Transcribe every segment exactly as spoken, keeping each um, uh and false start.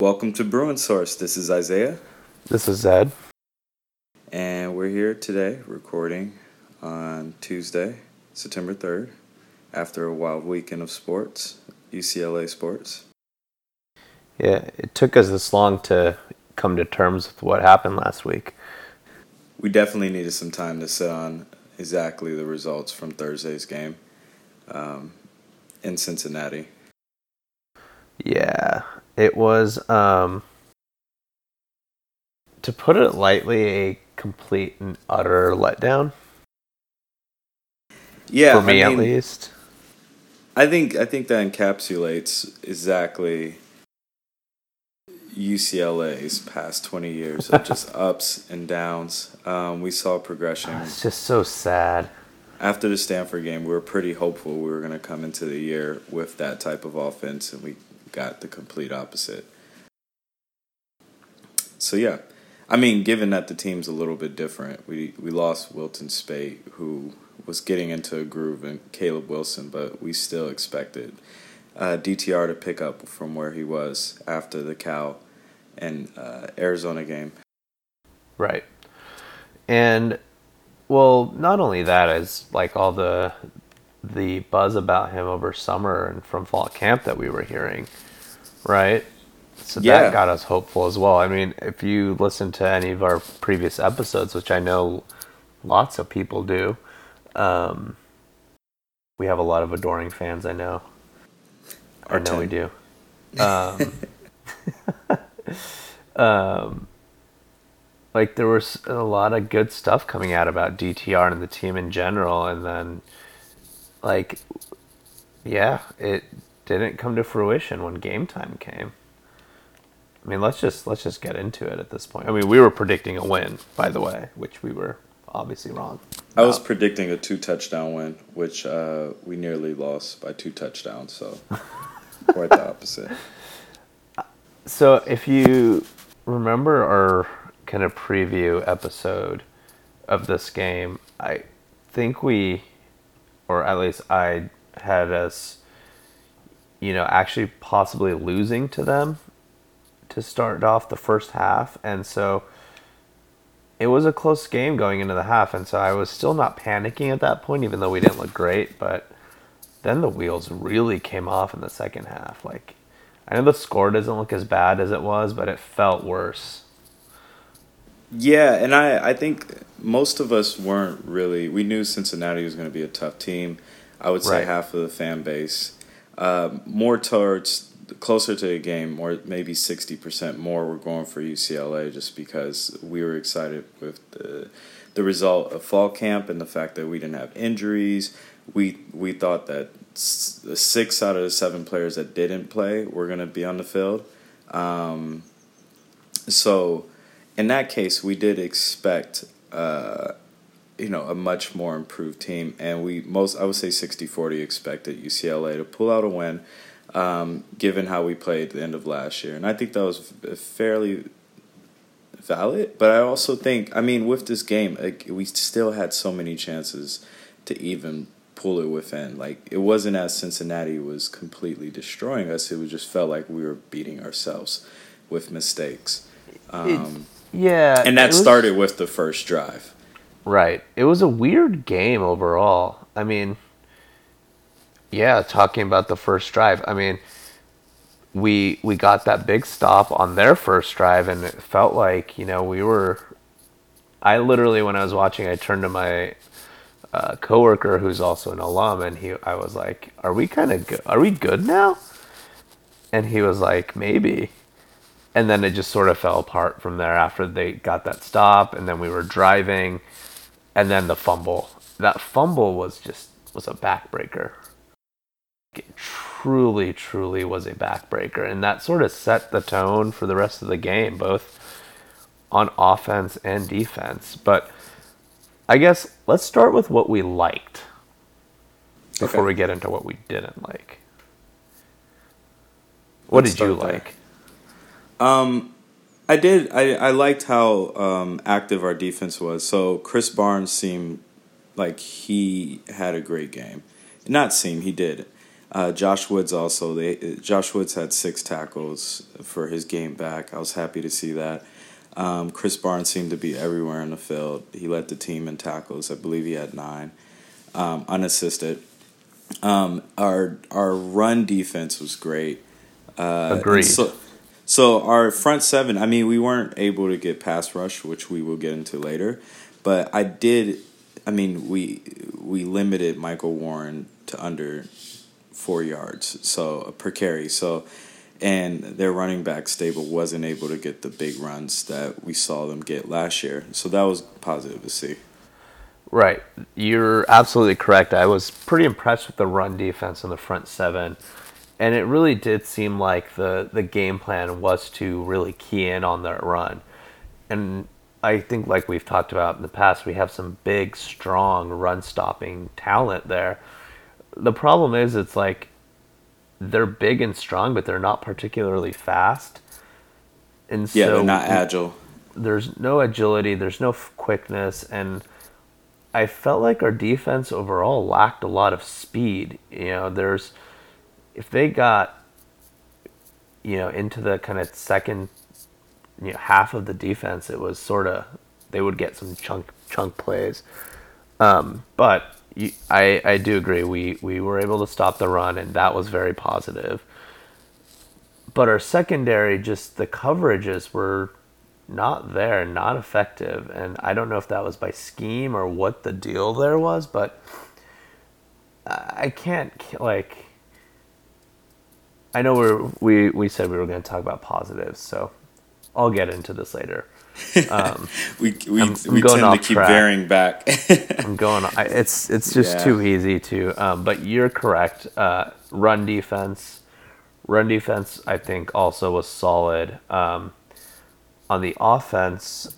Welcome to Bruinsource. This is Isaiah. This is Zed. And we're here today recording on Tuesday, September third, after a wild weekend of sports, U C L A sports. Yeah, it took us this long to come to terms with what happened last week. We definitely needed some time to sit on exactly the results from Thursday's game um, in Cincinnati. Yeah. It was, um, to put it lightly, a complete and utter letdown. Yeah, for me, I mean, at least. I think I think that encapsulates exactly U C L A's past twenty years of just ups and downs. Um, we saw progression. Oh, it's just so sad. After the Stanford game, we were pretty hopeful we were going to come into the year with that type of offense, and we got the complete opposite. So yeah, I mean, given that the team's a little bit different, we we lost Wilton Spate, who was getting into a groove, and Caleb Wilson, but we still expected uh, D T R to pick up from where he was after the Cal and uh, Arizona game. Right, and well, not only that, is like all the. the buzz about him over summer and from fall camp that we were hearing, right? So yeah. That got us hopeful as well. I mean, if you listen to any of our previous episodes, which I know lots of people do, um, we have a lot of adoring fans, I know. Our I know ten. We do. Um, um, like, there was a lot of good stuff coming out about D T R and the team in general, and then Like, yeah, it didn't come to fruition when game time came. I mean, let's just let's just get into it at this point. I mean, we were predicting a win, by the way, which we were obviously wrong about. I was predicting a two-touchdown win, which uh, we nearly lost by two touchdowns, so quite the opposite. So if you remember our kind of preview episode of this game, I think we... or at least I had us, you know, actually possibly losing to them to start off the first half. And so it was a close game going into the half. And so I was still not panicking at that point, even though we didn't look great. But then the wheels really came off in the second half. Like, I know the score doesn't look as bad as it was, but it felt worse. Yeah, and I, I think most of us weren't really... We knew Cincinnati was going to be a tough team. I would say right. Half of the fan base. Uh, more towards... Closer to the game, or maybe sixty percent more were going for U C L A just because we were excited with the the result of fall camp and the fact that we didn't have injuries. We, we thought that six out of the seven players that didn't play were going to be on the field. Um, so... In that case, we did expect, uh, you know, a much more improved team, and we most I would say sixty forty expected U C L A to pull out a win, um, given how we played at the end of last year, and I think that was fairly valid. But I also think, I mean, with this game, like, we still had so many chances to even pull it within. Like, it wasn't as Cincinnati was completely destroying us; it was just felt like we were beating ourselves with mistakes. Um, it, Yeah. And that was, started with the first drive. Right. It was a weird game overall. I mean, yeah, talking about the first drive, I mean, we we got that big stop on their first drive, and it felt like, you know, we were... I literally, when I was watching, I turned to my uh, coworker who's also an alum, and he, I was like, are we kind of good? Are we good now? And he was like, maybe. And then it just sort of fell apart from there after they got that stop, and then we were driving, and then the fumble. That fumble was just was a backbreaker. It truly, truly was a backbreaker, and that sort of set the tone for the rest of the game, both on offense and defense. But I guess let's start with what we liked before okay. we get into what we didn't like. What let's did you like? There. Um, I did. I, I liked how um, active our defense was. So Chris Barnes seemed like he had a great game. Not seemed, he did. Uh, Josh Woods also. They Josh Woods had six tackles for his game back. I was happy to see that. Um, Chris Barnes seemed to be everywhere in the field. He led the team in tackles. I believe he had nine, um, unassisted. Um, our our run defense was great. Uh, Agreed. So, so our front seven. I mean, we weren't able to get pass rush, which we will get into later. But I did. I mean, we we limited Michael Warren to under four yards so per carry. So. And their running back stable wasn't able to get the big runs that we saw them get last year. So that was positive to see. Right. You're absolutely correct. I was pretty impressed with the run defense in the front seven. And it really did seem like the, the game plan was to really key in on that run. And I think, like we've talked about in the past, we have some big, strong run-stopping talent there. The problem is it's like, they're big and strong, but they're not particularly fast. And so yeah, they're not agile. There's no agility. There's no quickness. And I felt like our defense overall lacked a lot of speed. You know, there's, if they got, you know, into the kind of second, you know, half of the defense, it was sort of, they would get some chunk, chunk plays. Um, but I, I do agree. We, we were able to stop the run, and that was very positive. But our secondary, just the coverages were not there, not effective. And I don't know if that was by scheme or what the deal there was, but I can't, like... I know we're, we we said we were going to talk about positives, so I'll get into this later. Um, we we, I'm, I'm we tend to keep track. Varying back. I'm going. I, it's it's just yeah. too easy to. Um, but you're correct. Uh, run defense, run defense. I think also was solid. Um, on the offense,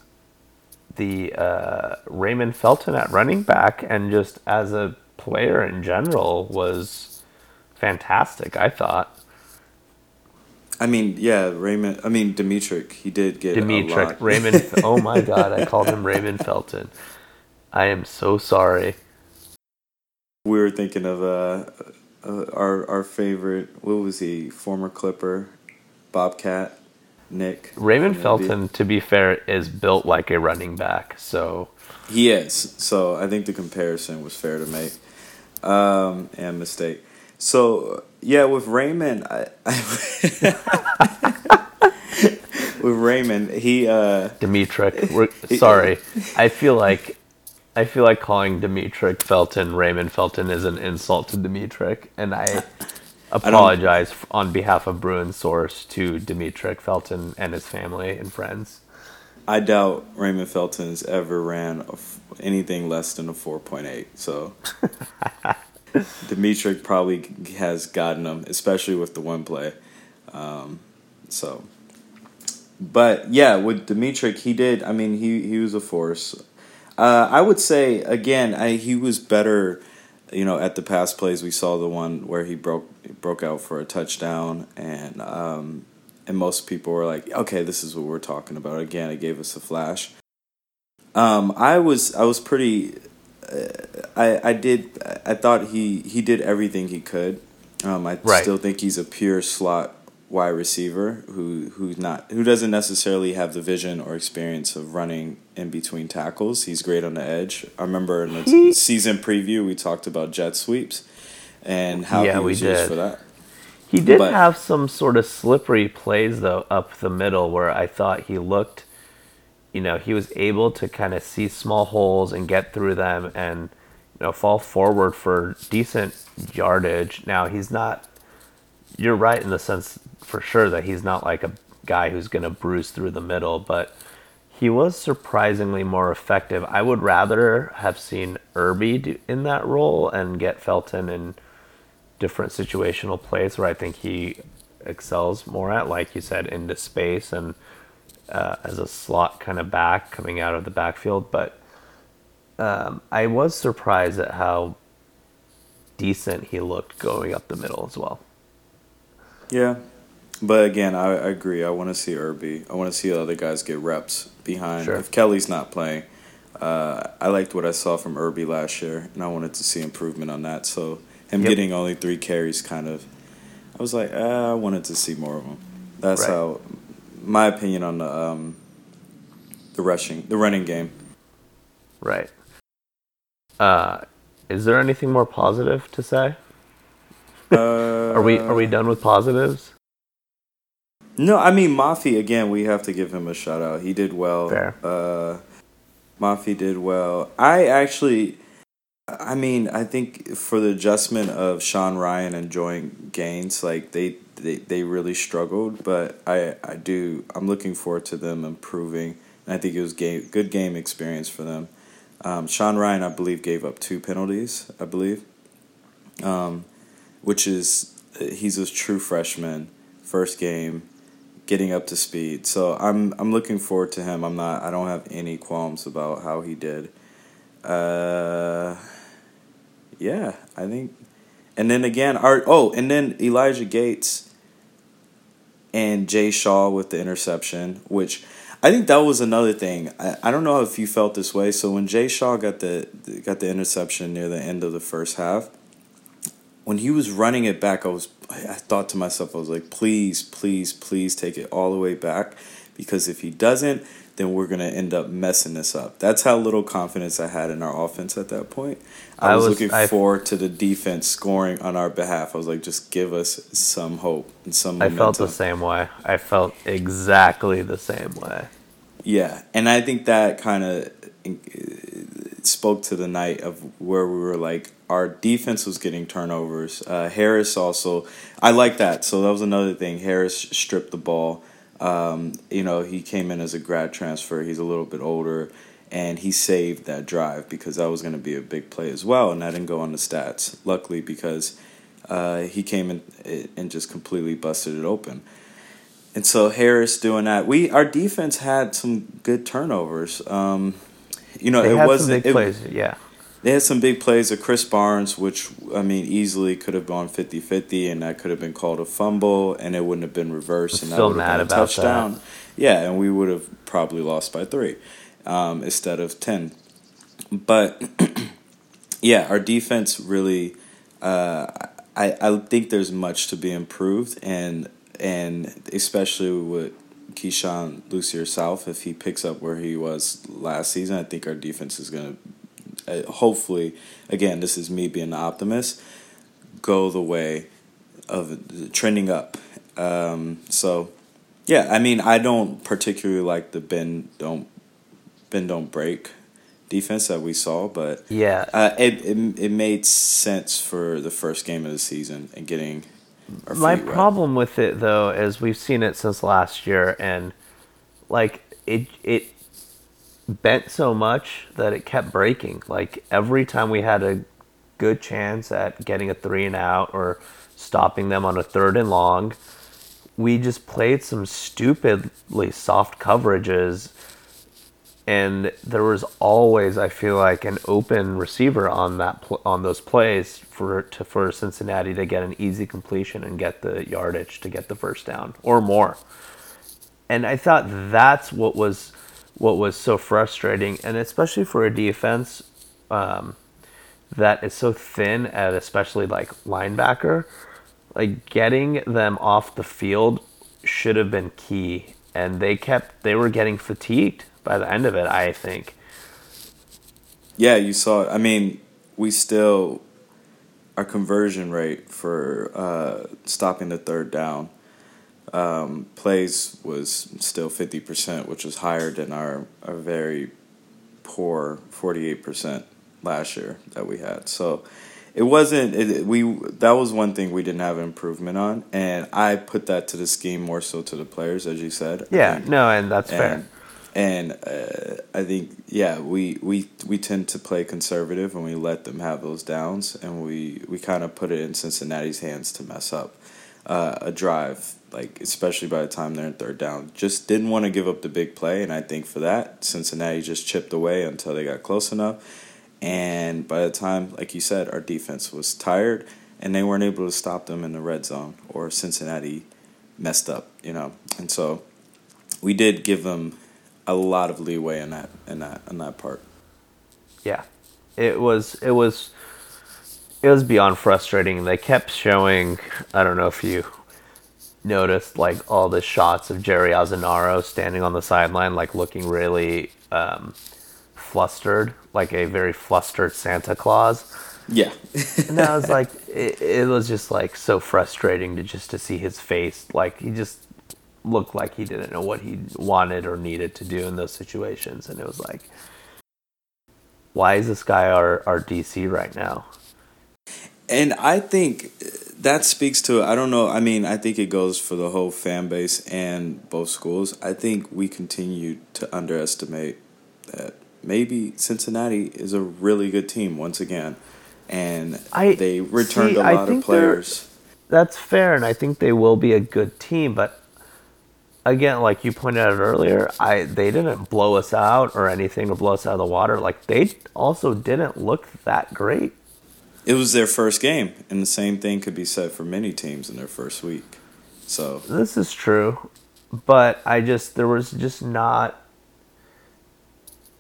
the uh, Raymond Felton at running back and just as a player in general was fantastic. I thought. I mean, yeah, Raymond. I mean, Demetric. He did get Demetric, a lot. Raymond. Oh my God, I called him Raymond Felton. I am so sorry. We were thinking of uh, uh, our our favorite. What was he? Former Clipper, Bobcat, Nick. Raymond Felton, to be fair, is built like a running back. So he is. So I think the comparison was fair to make, um, and mistake. So. Yeah, with Raymond, I, I with Raymond, he uh, Demetric. We're, sorry, I feel like I feel like calling Demetric Felton Raymond Felton is an insult to Demetric, and I apologize I on behalf of Bruinsource to Demetric Felton and his family and friends. I doubt Raymond Felton's ever ran anything less than a four point eight. So. Demetric probably has gotten them, especially with the one play. Um, so, but yeah, with Demetric, he did. I mean, he, he was a force. Uh, I would say again, I, he was better. You know, at the pass plays, we saw the one where he broke broke out for a touchdown, and um, and most people were like, "Okay, this is what we're talking about." Again, it gave us a flash. Um, I was I was pretty. I I did I thought he, he did everything he could. Um, I right. still think he's a pure slot wide receiver who who's not who doesn't necessarily have the vision or experience of running in between tackles. He's great on the edge. I remember in the season preview we talked about jet sweeps and how yeah, he was used for that. He did but, have some sort of slippery plays though up the middle where I thought he looked. You know, he was able to kind of see small holes and get through them and, you know, fall forward for decent yardage. Now, he's not, you're right in the sense for sure that he's not like a guy who's going to bruise through the middle, but he was surprisingly more effective. I would rather have seen Irby in that role and get Felton in different situational plays where I think he excels more at, like you said, into space and, Uh, as a slot kind of back coming out of the backfield, but um, I was surprised at how decent he looked going up the middle as well. Yeah, but again, I, I agree. I want to see Irby. I want to see other guys get reps behind. Sure. If Kelly's not playing, uh, I liked what I saw from Irby last year, and I wanted to see improvement on that. So Him yep. getting only three carries kind of – I was like, ah, I wanted to see more of him. That's right. how – my opinion on the um, the rushing, the running game. Right. Uh, is there anything more positive to say? Uh, are we are we done with positives? No, I mean, Mafi, again, we have to give him a shout-out. He did well. Fair. Uh, Mafi did well. I actually – I mean, I think for the adjustment of Sean Ryan and Joint Gaines, like they, they, they really struggled, but I, I do I'm looking forward to them improving. And I think it was game good game experience for them. Um, Sean Ryan, I believe, gave up two penalties, I believe, um, which is he's a true freshman, first game, getting up to speed. So I'm I'm looking forward to him. I'm not I don't have any qualms about how he did. Uh. Yeah, I think, and then again, our oh, and then Elijah Gates and Jay Shaw with the interception, which I think that was another thing. I, I don't know if you felt this way. So when Jay Shaw got the got the interception near the end of the first half, when he was running it back, I was I thought to myself, I was like, please, please, please take it all the way back, because if he doesn't, then we're going to end up messing this up. That's how little confidence I had in our offense at that point. I, I was, was looking I, forward to the defense scoring on our behalf. I was like, just give us some hope and some momentum. I felt the same way. I felt exactly the same way. Yeah, and I think that kind of spoke to the night of where we were like, our defense was getting turnovers. Uh, Harris also, I like that. So that was another thing. Harris stripped the ball. Um, you know, he came in as a grad transfer. He's a little bit older, and he saved that drive because that was going to be a big play as well, and that didn't go on the stats, luckily, because uh, he came in and just completely busted it open. And so Harris doing that. We our defense had some good turnovers. Um, you know, they it had wasn't some big it, plays, yeah. They had some big plays of Chris Barnes, which, I mean, easily could have gone fifty-fifty, and that could have been called a fumble, and it wouldn't have been reversed, and that would have been a touchdown. That. Yeah, and we would have probably lost by three um, instead of ten. But, yeah, our defense really uh, – I, I think there's much to be improved, and and especially with Keyshawn Lucy South, if he picks up where he was last season, I think our defense is going to – hopefully, again, this is me being an optimist, go the way of trending up. Um, so, yeah, I mean, I don't particularly like the bend don't bend don't break defense that we saw, but yeah, uh, it, it it made sense for the first game of the season and getting our feet My wet. Problem with it, though, is we've seen it since last year, and, like, it it... bent so much that it kept breaking. Like, every time we had a good chance at getting a three and out or stopping them on a third and long, we just played some stupidly soft coverages, and there was always, I feel like, an open receiver on that pl- on those plays for to for Cincinnati to get an easy completion and get the yardage to get the first down or more. And I thought that's what was what was so frustrating, and especially for a defense um, that is so thin at especially like linebacker, like getting them off the field should have been key, and they kept they were getting fatigued by the end of it, I think. Yeah, you saw it. I mean, we still our conversion rate for uh, stopping the third down Um, plays was still fifty percent, which was higher than our, our very poor forty-eight percent last year that we had. So it wasn't it, we that was one thing we didn't have improvement on, and I put that to the scheme more so to the players, as you said. Yeah, and, no, and that's and, fair. And uh, I think yeah, we, we we tend to play conservative and we let them have those downs, and we, we kind of put it in Cincinnati's hands to mess up uh, a drive. Like, especially by the time they're in third down, just didn't want to give up the big play. And I think for that, Cincinnati just chipped away until they got close enough. And by the time, like you said, our defense was tired and they weren't able to stop them in the red zone, or Cincinnati messed up, you know. And so we did give them a lot of leeway in that in that in that part. Yeah. It was it was it was beyond frustrating. They kept showing, I don't know if you noticed, like, all the shots of Jerry Azzinaro standing on the sideline, like, looking really um, flustered, like a very flustered Santa Claus. Yeah. And I was like, it, it was just, like, so frustrating to just to see his face. Like, he just looked like he didn't know what he wanted or needed to do in those situations. And it was like, why is this guy our, our D C right now? And I think that speaks to, I don't know, I mean, I think it goes for the whole fan base and both schools. I think we continue to underestimate that maybe Cincinnati is a really good team once again. And I, they returned see, a lot of players. That's fair, and I think they will be a good team. But, again, like you pointed out earlier, I they didn't blow us out or anything to blow us out of the water. Like, they also didn't look that great. It was their first game, and the same thing could be said for many teams in their first week. So this is true, but I just there was just not...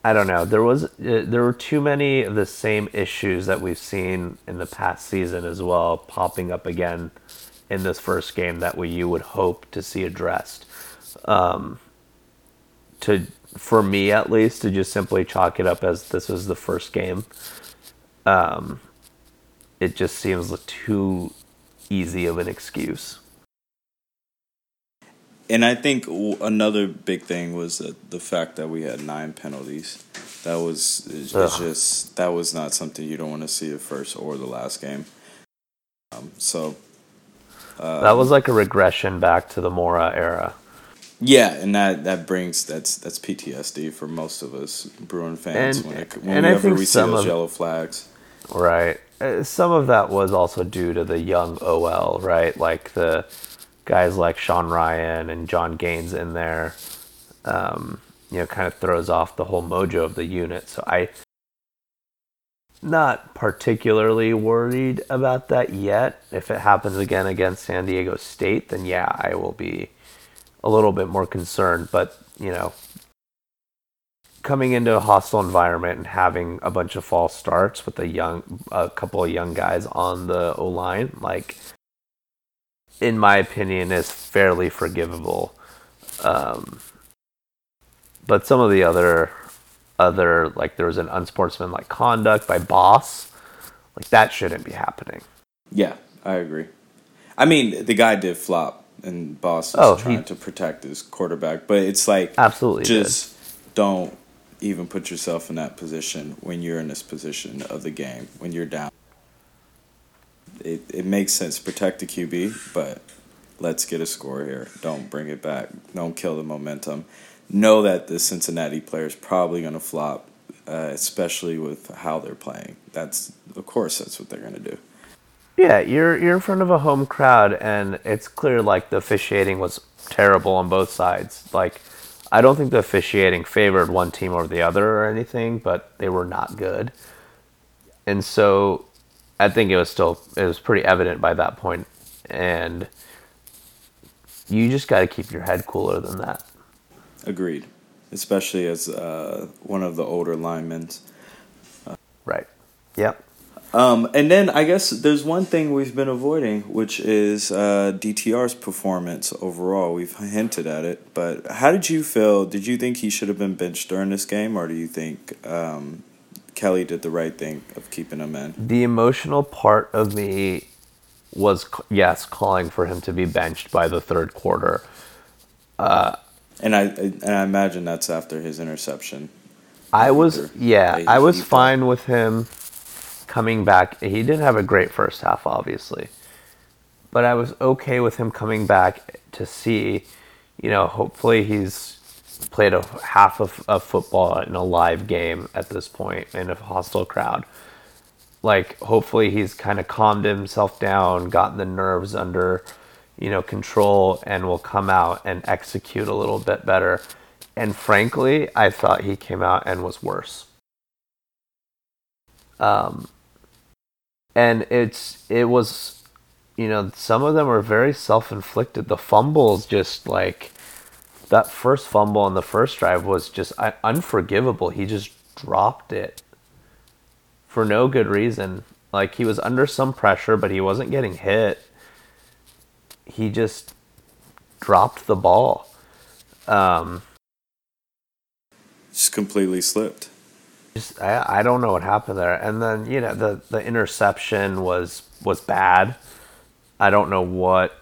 I don't know. There was uh, there were too many of the same issues that we've seen in the past season as well popping up again in this first game that we you would hope to see addressed. Um, to for me at least to just simply chalk it up as this was the first game. Um, it just seems too easy of an excuse. And I think another big thing was that the fact that we had nine penalties. That was it's just that was not something you don't want to see at first or the last game. Um, so uh, that was like a regression back to the Mora era. Yeah, and that, that brings that's that's P T S D for most of us Bruin fans and, when it, whenever we see those of, yellow flags. Right. Some of that was also due to the young O L, right? Like the guys like Sean Ryan and John Gaines in there, um, you know, kind of throws off the whole mojo of the unit. So I not particularly worried about that yet. If it happens again against San Diego State, then yeah, I will be a little bit more concerned. But, you know, coming into a hostile environment and having a bunch of false starts with a young, a couple of young guys on the O-line, like, in my opinion, is fairly forgivable. Um, but some of the other, other like there was an unsportsmanlike conduct by Boss. Like, that shouldn't be happening. Yeah, I agree. I mean, the guy did flop, and Boss was oh, trying he, to protect his quarterback. But it's like, absolutely just did. Don't even put yourself in that position when you're in this position of the game, when you're down. It it makes sense. Protect the Q B, but let's get a score here. Don't bring it back. Don't kill the momentum. Know that the Cincinnati player is probably going to flop, uh, especially with how they're playing. That's of course that's what they're going to do. Yeah, you're you're in front of a home crowd, and it's clear like the officiating was terrible on both sides. Like, I don't think the officiating favored one team over the other or anything, but they were not good, and so. I think it was still it was pretty evident by that point, and you just got to keep your head cooler than that. Agreed, especially as uh, one of the older linemen. Uh, right. Yep. Um, and then I guess there's one thing we've been avoiding, which is uh, D T R's performance overall. We've hinted at it, but how did you feel? Did you think he should have been benched during this game, or do you think? Um, Kelly did the right thing of keeping him in. The emotional part of me was, yes, calling for him to be benched by the third quarter. Uh, and I and I imagine that's after his interception. I was, yeah, I was fine with him coming back. He didn't have a great first half, obviously. But I was okay with him coming back to see, you know, hopefully he's played a half of, of football in a live game at this point in a hostile crowd. Like, hopefully he's kind of calmed himself down, gotten the nerves under, you know, control, and will come out and execute a little bit better. And frankly, I thought he came out and was worse. Um, and it's, it was, you know, some of them were very self-inflicted. The fumbles just like, that first fumble on the first drive was just unforgivable. He just dropped it for no good reason. Like, he was under some pressure, but he wasn't getting hit. He just dropped the ball. Um, just completely slipped. Just I, I don't know what happened there. And then, you know, the, the interception was was bad. I don't know what.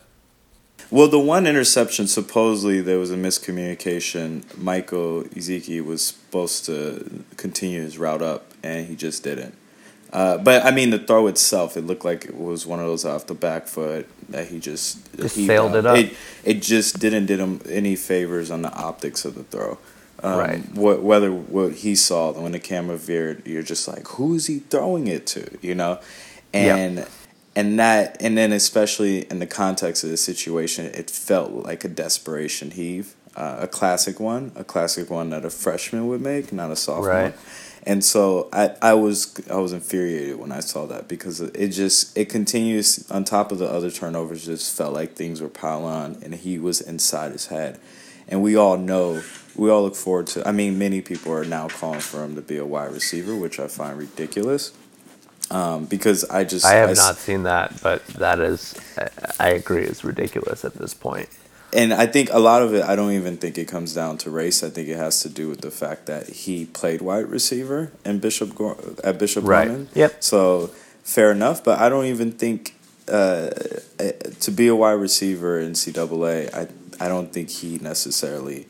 Well, the one interception, supposedly there was a miscommunication. Michael Ezeki was supposed to continue his route up, and he just didn't. Uh, but, I mean, the throw itself, it looked like it was one of those off the back foot that he just... Just he, sailed uh, it up. It, it just didn't do him any favors on the optics of the throw. Um, right. Wh- whether what he saw, when the camera veered, you're just like, who is he throwing it to, you know? And... Yep. And that, and then especially in the context of the situation, it felt like a desperation heave, uh, a classic one, a classic one that a freshman would make, not a sophomore. Right. And so I, I was I was infuriated when I saw that, because it just it continues on top of the other turnovers. Just felt like things were piling on, and he was inside his head. And we all know, we all look forward to. I mean, many people are now calling for him to be a wide receiver, which I find ridiculous. Um, because I just I have I, not seen that, but that is I, I agree is ridiculous at this point. And I think a lot of it, I don't even think it comes down to race. I think it has to do with the fact that he played wide receiver and Bishop at Bishop right. Gorman. Yep. So fair enough, but I don't even think uh, to be a wide receiver in N C double A. I I don't think he necessarily.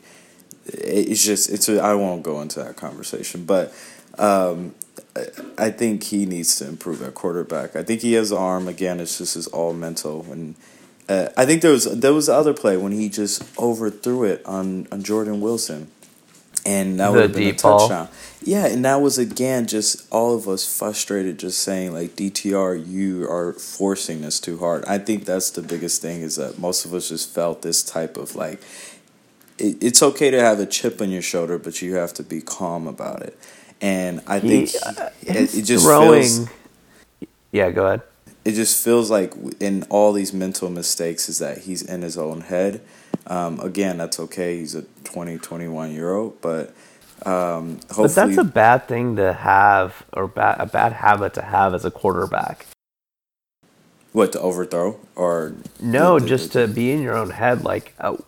It's just it's a, I won't go into that conversation, but. Um, I think he needs to improve at quarterback. I think he has the arm. Again, it's just is all mental. And uh, I think there was there was the other play when he just overthrew it on, on Jordan Wilson, and that would have been a touchdown. Yeah, and that was again just all of us frustrated, just saying like D T R, you are forcing this too hard. I think that's the biggest thing is that most of us just felt this type of like it, it's okay to have a chip on your shoulder, but you have to be calm about it. And I think he, uh, it, it just throwing. feels... Yeah, go ahead. It just feels like in all these mental mistakes is that he's in his own head. Um, again, that's okay. He's a twenty, twenty-one-year-old, but um, hopefully... But that's a bad thing to have, or ba- a bad habit to have as a quarterback. What, to overthrow? or No, the, the, just to be in your own head. Like, oh,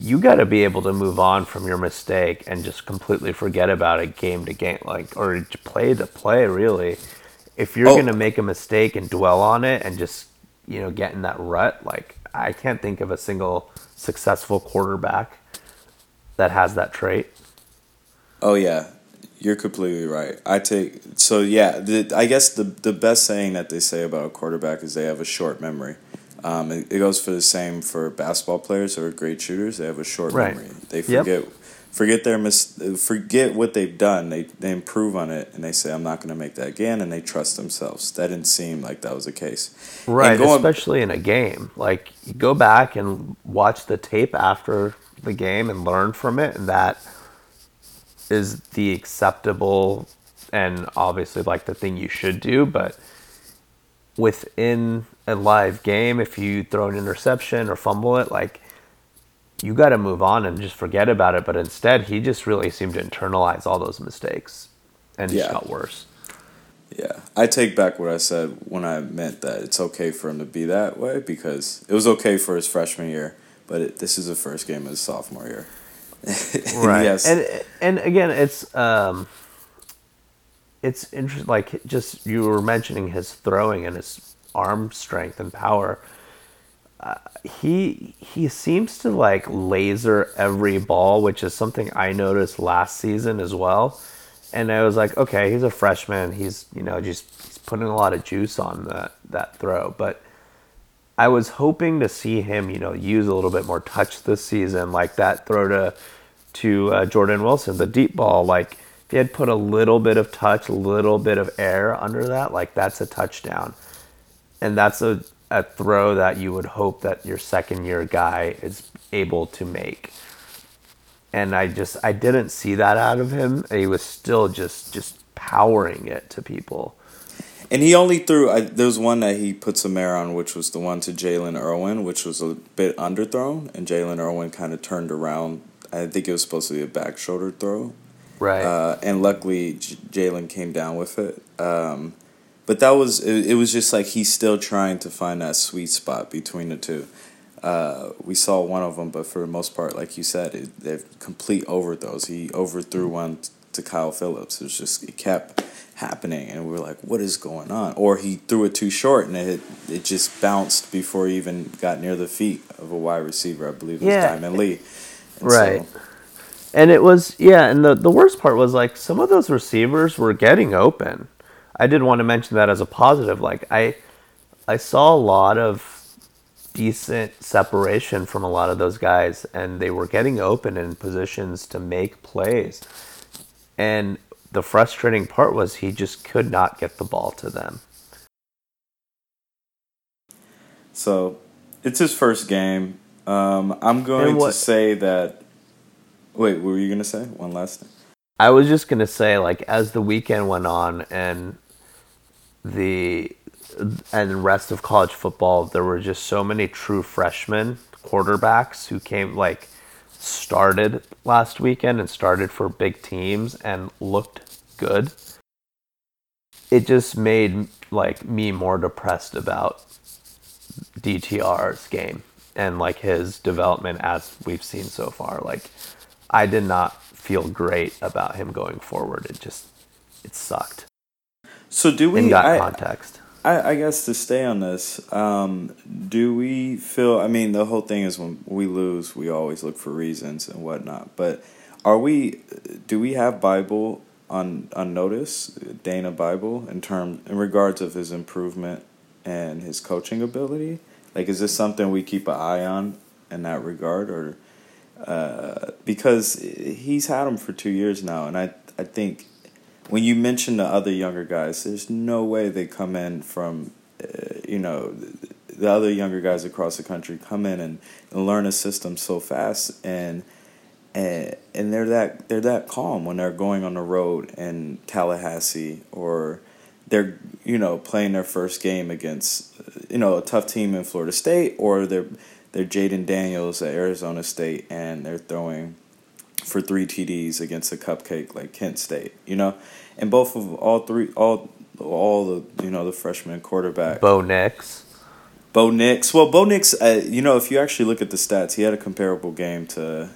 you got to be able to move on from your mistake and just completely forget about it game to game, like, or play to play, really. If you're oh. going to make a mistake and dwell on it and just, you know, get in that rut, like, I can't think of a single successful quarterback that has that trait. Oh, yeah. You're completely right. I take, so yeah, the, I guess the, the best saying that they say about a quarterback is they have a short memory. Um, it, it goes for the same for basketball players who are great shooters. They have a short right. memory. They forget yep. forget their mis- forget what they've done. They they improve on it, and they say, "I'm not going to make that again," and they trust themselves. That didn't seem like that was the case, right? Going, especially in a game, like you go back and watch the tape after the game and learn from it. And that is the acceptable and obviously like the thing you should do, but within a live game, if you throw an interception or fumble it, like, you got to move on and just forget about it. But instead, he just really seemed to internalize all those mistakes and yeah. just got worse. Yeah. I take back what I said when I meant that it's okay for him to be that way, because it was okay for his freshman year, but it, this is the first game of his sophomore year. Right. Yes. And, and again, it's... Um, It's interesting, like, just you were mentioning his throwing and his arm strength and power. Uh, he he seems to, like, laser every ball, which is something I noticed last season as well. And I was like, okay, he's a freshman. He's, you know, just he's putting a lot of juice on that, that throw. But I was hoping to see him, you know, use a little bit more touch this season, like that throw to, to uh, Jordan Wilson, the deep ball, like, if you had put a little bit of touch, a little bit of air under that, like, that's a touchdown. And that's a, a throw that you would hope that your second-year guy is able to make. And I just, I didn't see that out of him. He was still just, just powering it to people. And he only threw, I, there was one that he put some air on, which was the one to Jalen Irwin, which was a bit underthrown. And Jalen Irwin kind of turned around. I think it was supposed to be a back shoulder throw. Right, uh, and luckily J- Jalen came down with it. Um, But that was, it, it was just like he's still trying to find that sweet spot between the two. Uh, we saw one of them, but for the most part, like you said, it, they're complete overthrows. He overthrew one to Kyle Phillips. It was just, it kept happening, and we were like, what is going on? Or he threw it too short, and it it just bounced before he even got near the feet of a wide receiver. I believe it was yeah. Diamond Lee. And right. So, and it was, yeah, and the, the worst part was, like, some of those receivers were getting open. I did want to mention that as a positive. Like, I I saw a lot of decent separation from a lot of those guys, and they were getting open in positions to make plays. And the frustrating part was he just could not get the ball to them. So, it's his first game. Um, I'm going what, to say that... Wait, what were you going to say? One last thing. I was just going to say, like, as the weekend went on and... the and the rest of college football, there were just so many true freshmen quarterbacks who came, like, started last weekend and started for big teams and looked good. It just made, like, me more depressed about D T R's game and, like, his development as we've seen so far. Like, I did not feel great about him going forward. It just, it sucked. So do we? In that I, context, I, I guess to stay on this, um, do we feel? I mean, the whole thing is when we lose, we always look for reasons and whatnot. But are we? Do we have Bible on on notice, Dana Bible, in term in regards of his improvement and his coaching ability? Like, is this something we keep an eye on in that regard, or uh, because he's had him for two years now, and I I think. When you mention the other younger guys, there's no way they come in from, uh, you know, the other younger guys across the country come in and, and learn a system so fast, and and and they're that they're that calm when they're going on the road in Tallahassee, or they're, you know, playing their first game against, you know, a tough team in Florida State, or they're they're Jaden Daniels at Arizona State and they're throwing for three T Ds against a cupcake like Kent State, you know, and both of all three, all all the you know the freshman quarterback, Bo Nix, Bo Nix. Well, Bo Nix, uh, you know, if you actually look at the stats, he had a comparable game to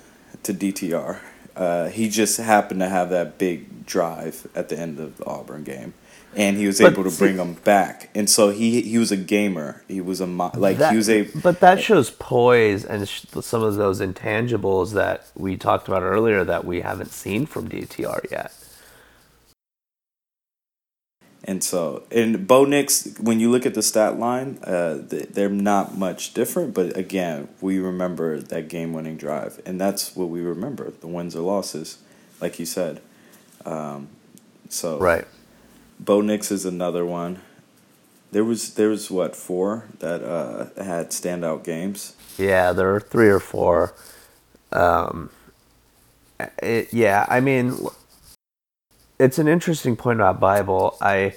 to D T R. Uh, he just happened to have that big drive at the end of the Auburn game, and he was but able to see, bring them back. And so he he was a gamer. He was a like that, he was a. But that shows poise and sh- some of those intangibles that we talked about earlier that we haven't seen from D T R yet. And so, and Bo Nix, when you look at the stat line, uh, they're not much different. But again, we remember that game-winning drive, and that's what we remember—the wins or losses, like you said. Um, so right. Bo Nix is another one. There was there was what four that uh, had standout games. Yeah, there were three or four. Um, it, yeah, I mean, it's an interesting point about Bible. I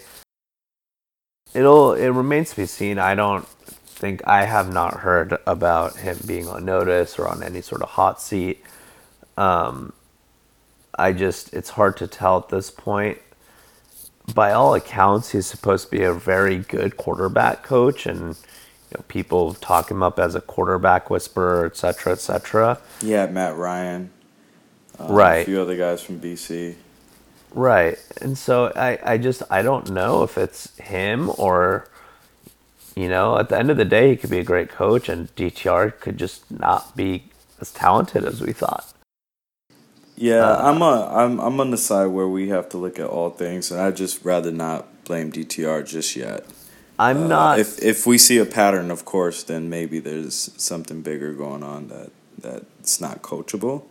it'll it remains to be seen. I don't think I have not heard about him being on notice or on any sort of hot seat. Um, I just it's hard to tell at this point. By all accounts, he's supposed to be a very good quarterback coach, and you know, people talk him up as a quarterback whisperer, et cetera, et cetera. Yeah, Matt Ryan, um, right? A few other guys from B C, right? And so I, I just, I don't know if it's him or, you know, at the end of the day, he could be a great coach, and D T R could just not be as talented as we thought. Yeah, uh, I'm a, I'm I'm on the side where we have to look at all things, and I'd just rather not blame D T R just yet. I'm uh, not. If if we see a pattern, of course, then maybe there's something bigger going on that that's not coachable.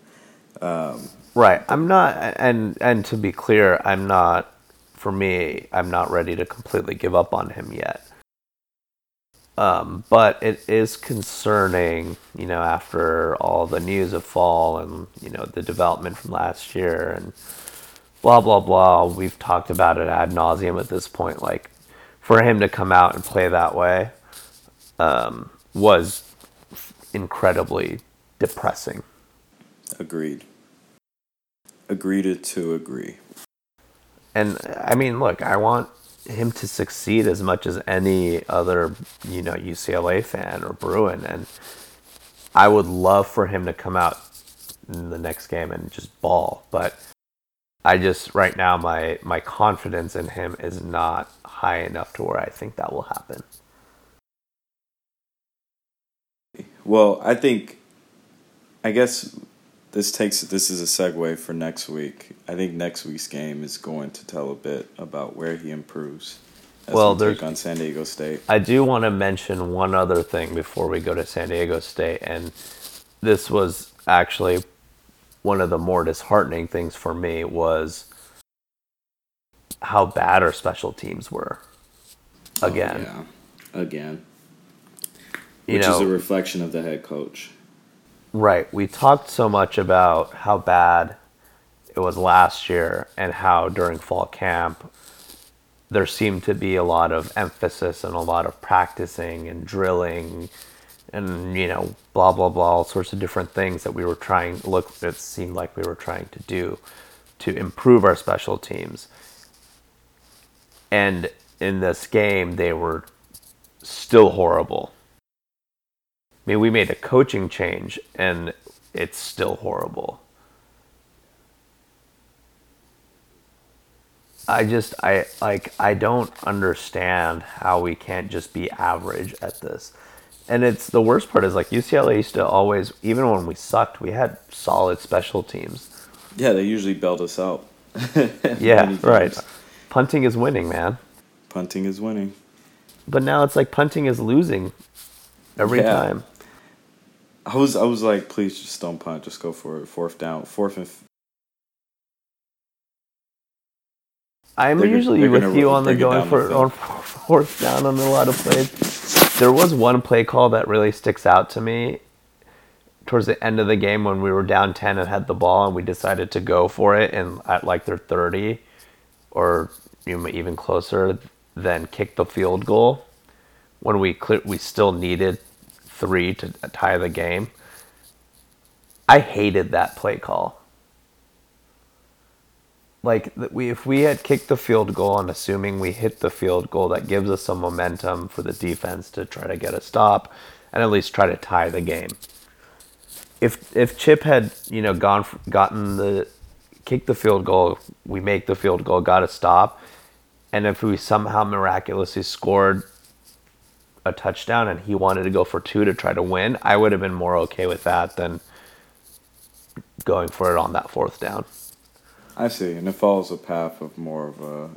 Um, right. I'm not, and and to be clear, I'm not. For me, I'm not ready to completely give up on him yet. Um, but it is concerning, you know, after all the news of fall and, you know, the development from last year and blah, blah, blah. We've talked about it ad nauseum at this point. Like, for him to come out and play that way um, was incredibly depressing. Agreed. Agreed to agree. And, I mean, look, I want him to succeed as much as any other, you know, U C L A fan or Bruin. And I would love for him to come out in the next game and just ball. But I just, right now, my, my confidence in him is not high enough to where I think that will happen. Well, I think, I guess this takes, this is a segue for next week. I think next week's game is going to tell a bit about where he improves. Well, there's on San Diego State. I do want to mention one other thing before we go to San Diego State, and this was actually one of the more disheartening things for me, was how bad our special teams were. Again, oh, yeah. again, which you know, is a reflection of the head coach. Right. We talked so much about how bad it was last year and how during fall camp there seemed to be a lot of emphasis and a lot of practicing and drilling and, you know, blah, blah, blah, all sorts of different things that we were trying, look, it seemed like we were trying to do to improve our special teams. And in this game, they were still horrible. I mean, we made a coaching change, and it's still horrible. I just, I like, I don't understand how we can't just be average at this. And it's, the worst part is, like, U C L A used to always, even when we sucked, we had solid special teams. Yeah, they usually bailed us out. Yeah, right. Punting is winning, man. Punting is winning. But now it's like punting is losing every yeah. time. I was I was like, please just don't punt, just go for it. Fourth down, fourth and. F- I'm they're usually they're with you on the going for on fourth down on a lot of plays. There was one play call that really sticks out to me towards the end of the game when we were down ten and had the ball, and we decided to go for it, and at like their thirty, or even closer, then kick the field goal. When we clear, we still needed three to tie the game. I hated that play call. Like, we, if we had kicked the field goal, and assuming we hit the field goal, that gives us some momentum for the defense to try to get a stop and at least try to tie the game. If if Chip had you know gone gotten the kicked the field goal, we make the field goal, got a stop, and if we somehow miraculously scored a touchdown and he wanted to go for two to try to win, I would have been more okay with that than going for it on that fourth down. I see, and it follows a path of more of a...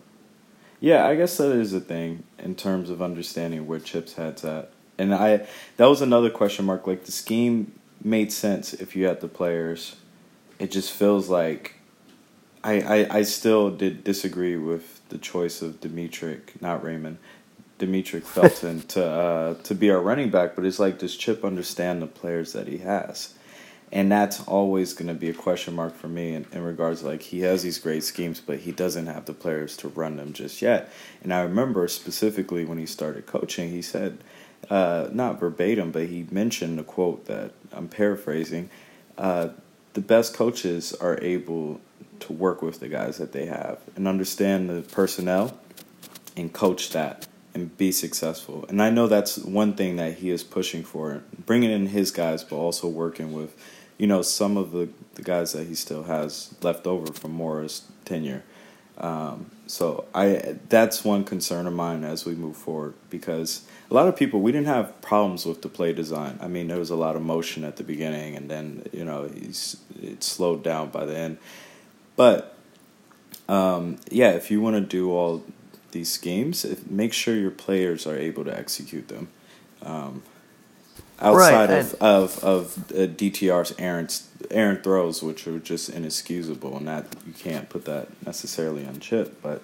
Yeah, I guess that is a thing in terms of understanding where Chip's head's at. And I that was another question mark. Like, the scheme made sense if you had the players. It just feels like... I, I, I still did disagree with the choice of Demetric, not Raymond... Demetric Felton to uh, to be our running back, but it's like, does Chip understand the players that he has? And that's always going to be a question mark for me in, in regards to, like, he has these great schemes, but he doesn't have the players to run them just yet. And I remember specifically when he started coaching, he said, uh, not verbatim, but he mentioned a quote that I'm paraphrasing, uh, the best coaches are able to work with the guys that they have and understand the personnel and coach that and be successful. And I know that's one thing that he is pushing for, bringing in his guys, but also working with, you know, some of the, the guys that he still has left over from Morris' tenure. Um, so I that's one concern of mine as we move forward, because a lot of people, we didn't have problems with the play design. I mean, there was a lot of motion at the beginning, and then, you know, he's, it slowed down by the end. But, um, yeah, if you want to do all these schemes, make sure your players are able to execute them. Um, outside right, of, of of uh, D T R's errant errant throws, which are just inexcusable, and that you can't put that necessarily on Chip. But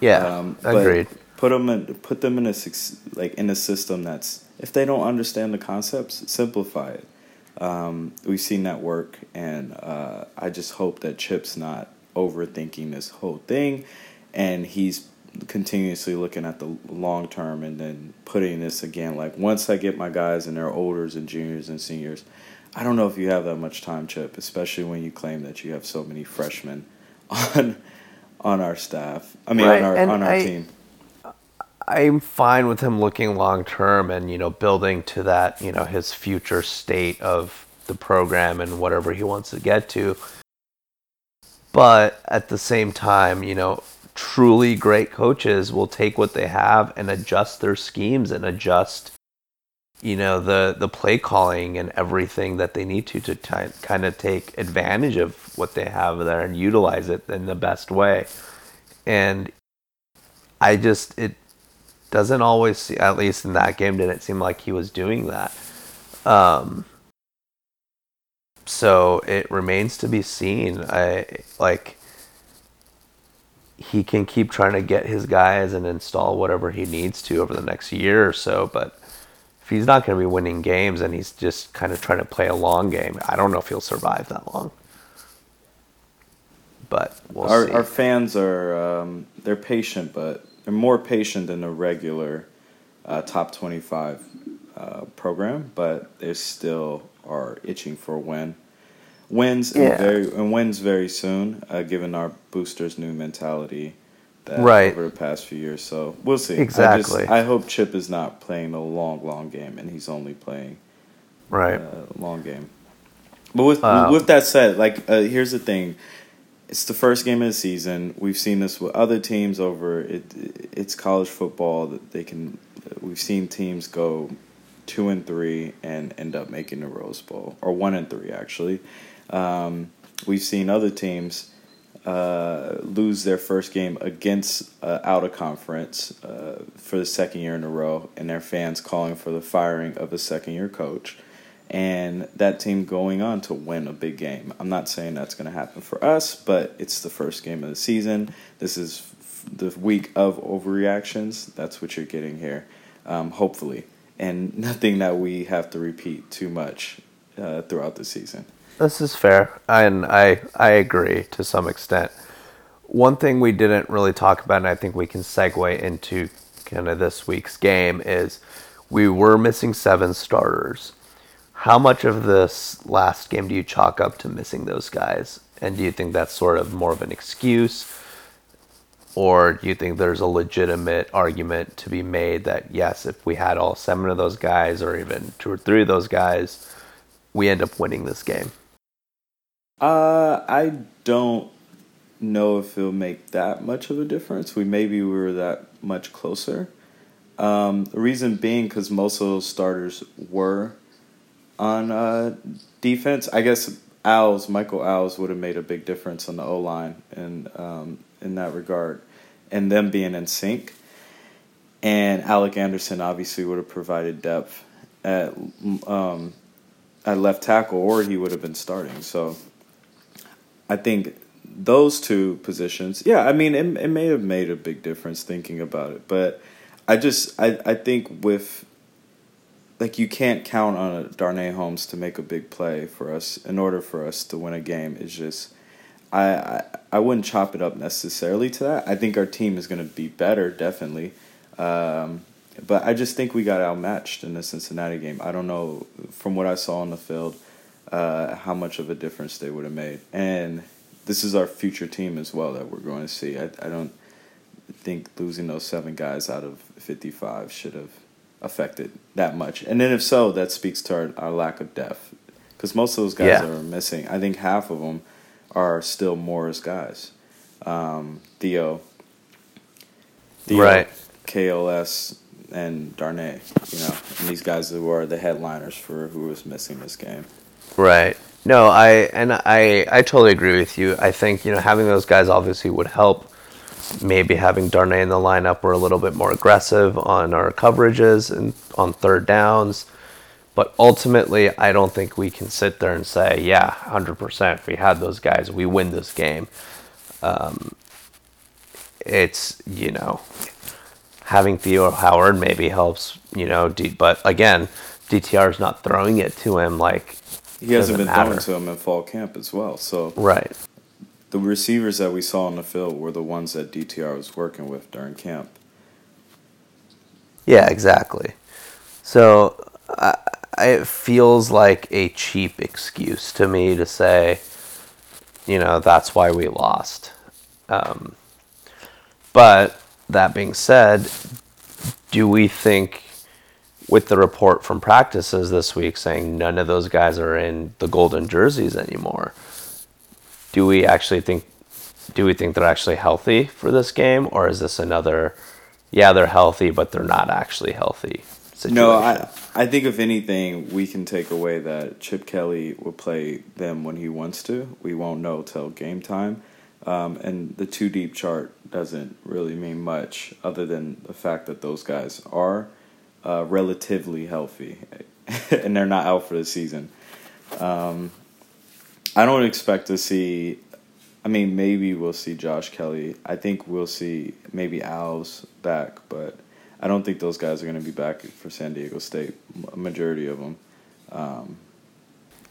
yeah, um, agreed. But put them in, put them in a like in a system that's, if they don't understand the concepts, simplify it. Um, we've seen that work, and uh, I just hope that Chip's not overthinking this whole thing, and he's continuously looking at the long term and then putting this again, like, once I get my guys and they're olders and juniors and seniors, I don't know if you have that much time, Chip, especially when you claim that you have so many freshmen on on our staff. I mean, right. on our and on our I, team. I'm fine with him looking long term and, you know, building to that, you know, his future state of the program and whatever he wants to get to. But at the same time, you know, truly great coaches will take what they have and adjust their schemes and adjust, you know, the, the play calling and everything that they need to to t- kind of take advantage of what they have there and utilize it in the best way. And I just, it doesn't always, see, at least in that game, didn't seem like he was doing that. Um, so it remains to be seen. I like, he can keep trying to get his guys and install whatever he needs to over the next year or so, but if he's not going to be winning games and he's just kind of trying to play a long game, I don't know if he'll survive that long. But we'll our, see. Our fans are, um, they're patient, but they're more patient than a regular uh, top twenty-five uh, program, but they still are itching for a win. Wins, yeah. and, very, and wins very soon, uh, given our boosters' new mentality that right. over the past few years. So we'll see. Exactly. I, just, I hope Chip is not playing a long, long game, and he's only playing right uh, long game. But with um, with that said, like uh, here's the thing. It's the first game of the season. We've seen this with other teams over. It, it's college football that they can. We've seen teams go two and three and end up making the Rose Bowl, or one and three actually. Um, we've seen other teams uh, lose their first game against uh, out of conference uh, for the second year in a row, and their fans calling for the firing of a second year coach. And that team going on to win a big game. I'm not saying that's going to happen for us, but it's the first game of the season. This is f- the week of overreactions. That's what you're getting here, um, hopefully. And nothing that we have to repeat too much uh, throughout the season. This is fair, and I, I agree to some extent. One thing we didn't really talk about, and I think we can segue into kind of this week's game, is we were missing seven starters. How much of this last game do you chalk up to missing those guys? And do you think that's sort of more of an excuse? Or do you think there's a legitimate argument to be made that, yes, if we had all seven of those guys or even two or three of those guys, we end up winning this game? Uh, I don't know if it'll make that much of a difference. We Maybe we were that much closer. Um, the reason being because most of those starters were on uh, defense. I guess Owls, Michael Owls would have made a big difference on the O-line and um, in that regard, and them being in sync. And Alec Anderson obviously would have provided depth at um, at left tackle, or he would have been starting. So I think those two positions, yeah, I mean, it, it may have made a big difference thinking about it. But I just, I, I think with Like, you can't count on a Darnay Holmes to make a big play for us in order for us to win a game. It's just, I, I, I wouldn't chop it up necessarily to that. I think our team is going to be better, definitely. Um, but I just think we got outmatched in the Cincinnati game. I don't know, from what I saw on the field, uh, how much of a difference they would have made. And this is our future team as well that we're going to see. I, I don't think losing those seven guys out of fifty-five should have affected that much. And then if so, that speaks to our, our lack of depth, because most of those guys yeah. are missing. I think half of them are still Morris guys. Um, Theo, Theo right. K L S, and Darnay, you know, and these guys who are the headliners for who is missing this game. Right. No, I and I, I totally agree with you. I think, you know, having those guys obviously would help. Maybe having Darnay in the lineup, we're a little bit more aggressive on our coverages and on third downs. But ultimately, I don't think we can sit there and say, yeah, one hundred percent, if we had those guys, we win this game. Um, it's, you know, having Theo Howard maybe helps, you know, D- but again, D T R is not throwing it to him like He hasn't been matter. throwing to him in fall camp as well. So Right. The receivers that we saw on the field were the ones that D T R was working with during camp. Yeah, exactly. So I, it feels like a cheap excuse to me to say, you know, that's why we lost. Um, but that being said, do we think with the report from practices this week saying none of those guys are in the golden jerseys anymore, do we actually think do we think they're actually healthy for this game, or is this another, yeah, they're healthy, but they're not actually healthy situation? No, I, I think if anything, we can take away that Chip Kelly will play them when he wants to. We won't know till game time. Um, and the two deep chart doesn't really mean much other than the fact that those guys are uh, relatively healthy and they're not out for the season. Um, I don't expect to see... I mean, maybe we'll see Josh Kelly. I think we'll see maybe Al's back, but I don't think those guys are going to be back for San Diego State, a majority of them. Um,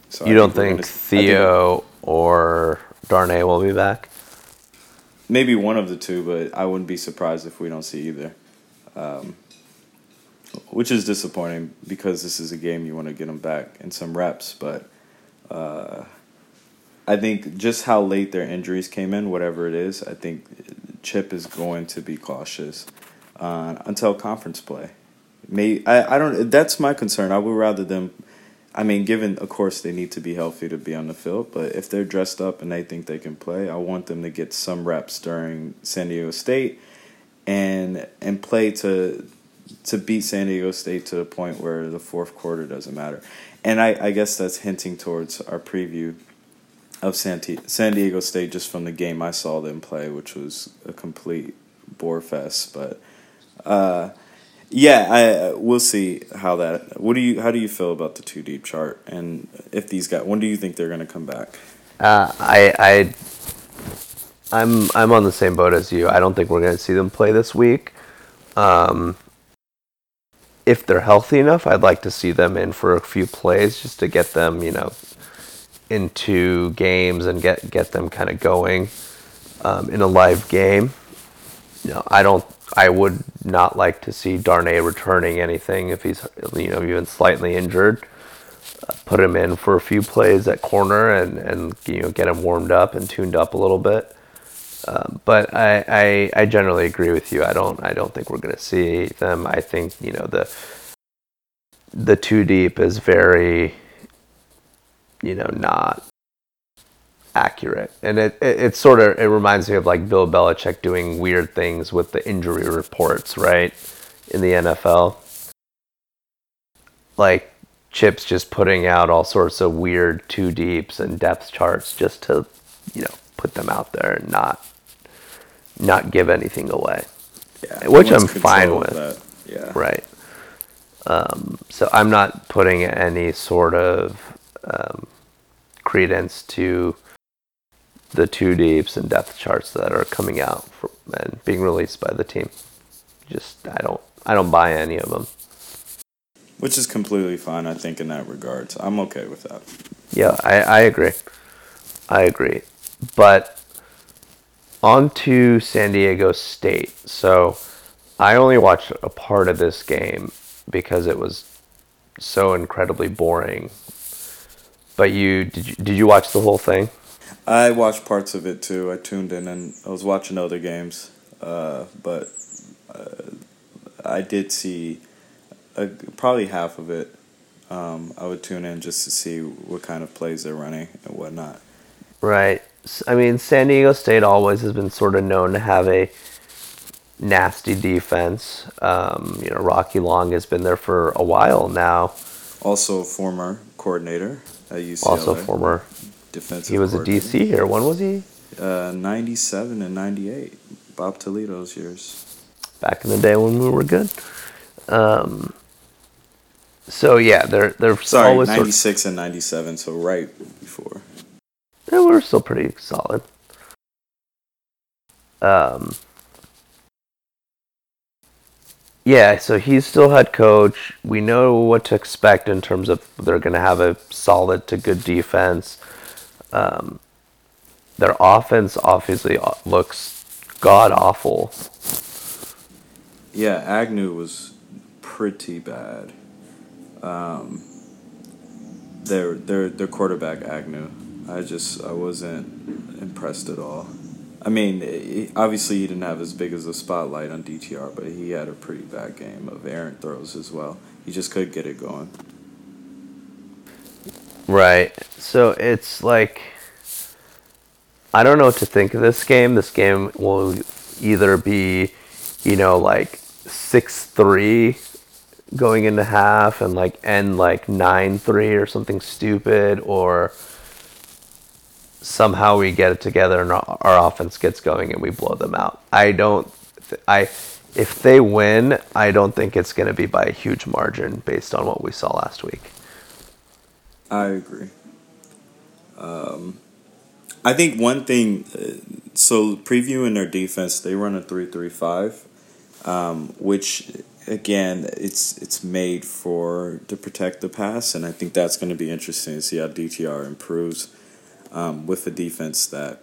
so you I don't think, think Theo think, or Darnay will be back? Maybe one of the two, but I wouldn't be surprised if we don't see either, um, which is disappointing because this is a game you want to get them back in some reps, but... Uh, I think just how late their injuries came in, whatever it is, I think Chip is going to be cautious uh, until conference play. Maybe, I, I don't. That's my concern. I would rather them, I mean, given, of course, they need to be healthy to be on the field, but if they're dressed up and they think they can play, I want them to get some reps during San Diego State and and play to to beat San Diego State to the point where the fourth quarter doesn't matter. And I, I guess that's hinting towards our preview of San Diego State just from the game I saw them play, which was a complete bore fest. But uh, yeah, I we'll see how that. What do you? How do you feel about the two deep chart? And if these guys, when do you think they're going to come back? Uh, I I I'm I'm on the same boat as you. I don't think we're going to see them play this week. Um, if they're healthy enough, I'd like to see them in for a few plays just to get them, you know, into games and get get them kind of going um, in a live game. You know, I don't. I would not like to see Darnay returning anything if he's, you know, even slightly injured. Uh, put him in for a few plays at corner and, and you know, get him warmed up and tuned up a little bit. Um, but I, I I generally agree with you. I don't I don't think we're going to see them. I think, you know, the the two deep is very, you know, not accurate. And it, it, it sort of, it reminds me of like Bill Belichick doing weird things with the injury reports, right? In the N F L. Like Chip's just putting out all sorts of weird two deeps and depth charts just to, you know, put them out there and not, not give anything away. Yeah, which I'm fine with. That. Yeah. Right. Um, so I'm not putting any sort of, Um, credence to the two deeps and depth charts that are coming out for, and being released by the team. Just I don't I don't buy any of them, which is completely fine. I think in that regards, I'm okay with that. Yeah, I, I agree. I agree. But on to San Diego State. So I only watched a part of this game because it was so incredibly boring. But you did, you did you watch the whole thing? I watched parts of it too. I tuned in and I was watching other games. Uh, but uh, I did see a, probably half of it. Um, I would tune in just to see what kind of plays they're running and whatnot. Right. I mean, San Diego State always has been sort of known to have a nasty defense. Um, you know, Rocky Long has been there for a while now. Also, former coordinator. At U C L A. Also former defensive. He was a D C here. When was he? Uh, ninety-seven and ninety-eight. Bob Toledo's years. Back in the day when we were good. Um, so yeah, they're they're sorry, always ninety-six sort of, and ninety-seven. So right before. They were still pretty solid. Um. Yeah, so he's still head coach. We know what to expect in terms of they're going to have a solid to good defense. Um, their offense obviously looks god-awful. Yeah, Agnew was pretty bad. Um, their, their, their quarterback, Agnew. I just I wasn't impressed at all. I mean, obviously he didn't have as big as a spotlight on D T R, but he had a pretty bad game of errant throws as well. He just couldn't get it going. Right. So it's like, I don't know what to think of this game. This game will either be, you know, like six three going into half and like end like nine three or something stupid, or somehow we get it together and our offense gets going and we blow them out. I don't th- I if they win, I don't think it's going to be by a huge margin based on what we saw last week. I agree. Um, I think one thing, uh, so previewing their defense, they run a three three five, um, which again, it's it's made for to protect the pass, and I think that's going to be interesting to see how D T R improves um, with a defense that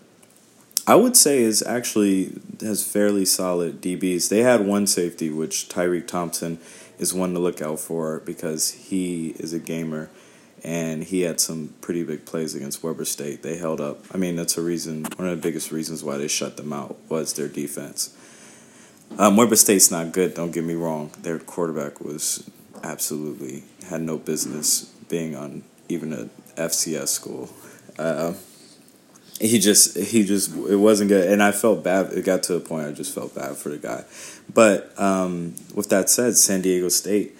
I would say is actually has fairly solid D Bs. They had one safety, which Tyreek Thompson is one to look out for because he is a gamer. And he had some pretty big plays against Weber State. They held up. I mean, that's a reason. One of the biggest reasons why they shut them out was their defense. Um, Weber State's not good, don't get me wrong. Their quarterback was absolutely had no business being on even a F C S school. Uh, he just he just it wasn't good, and I felt bad. It got to a point I just felt bad for the guy. But um, with that said, San Diego State,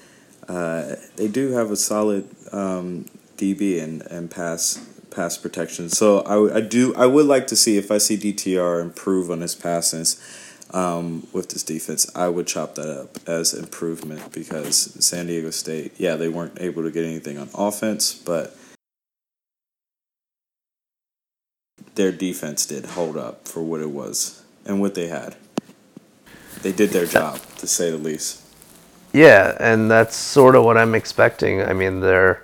uh, they do have a solid Um, D B and, and pass pass protection. So I, I do I would like to see if I see D T R improve on his passes um, with this defense. I would chop that up as improvement because San Diego State, yeah, they weren't able to get anything on offense, but their defense did hold up for what it was and what they had. They did their job, to say the least. Yeah, and that's sort of what I'm expecting. I mean, they're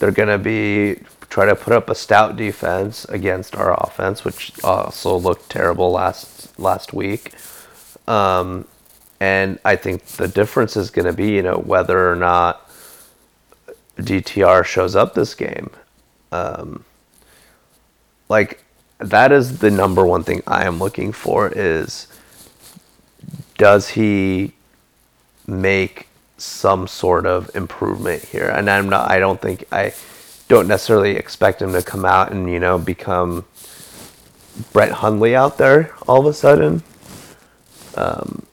they're going to be try to put up a stout defense against our offense, which also looked terrible last last week. Um, and I think the difference is going to be, you know, whether or not D T R shows up this game. Um, like that is the number one thing I am looking for is does he make some sort of improvement here. And I'm not, I don't think, I don't necessarily expect him to come out and, you know, become Brett Hundley out there all of a sudden. Um,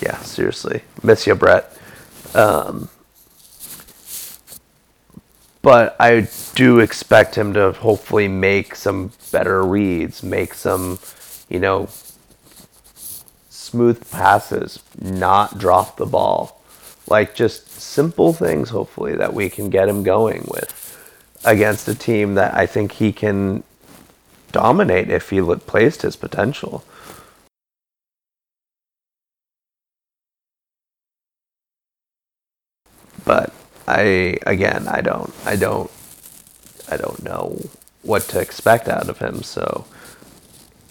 yeah, seriously. Miss you, Brett. Um, but I do expect him to hopefully make some better reads, make some, you know, smooth passes, not drop the ball. Like just simple things, hopefully, that we can get him going with against a team that I think he can dominate if he placed his potential. But I, again, I don't, I don't, I don't know what to expect out of him. So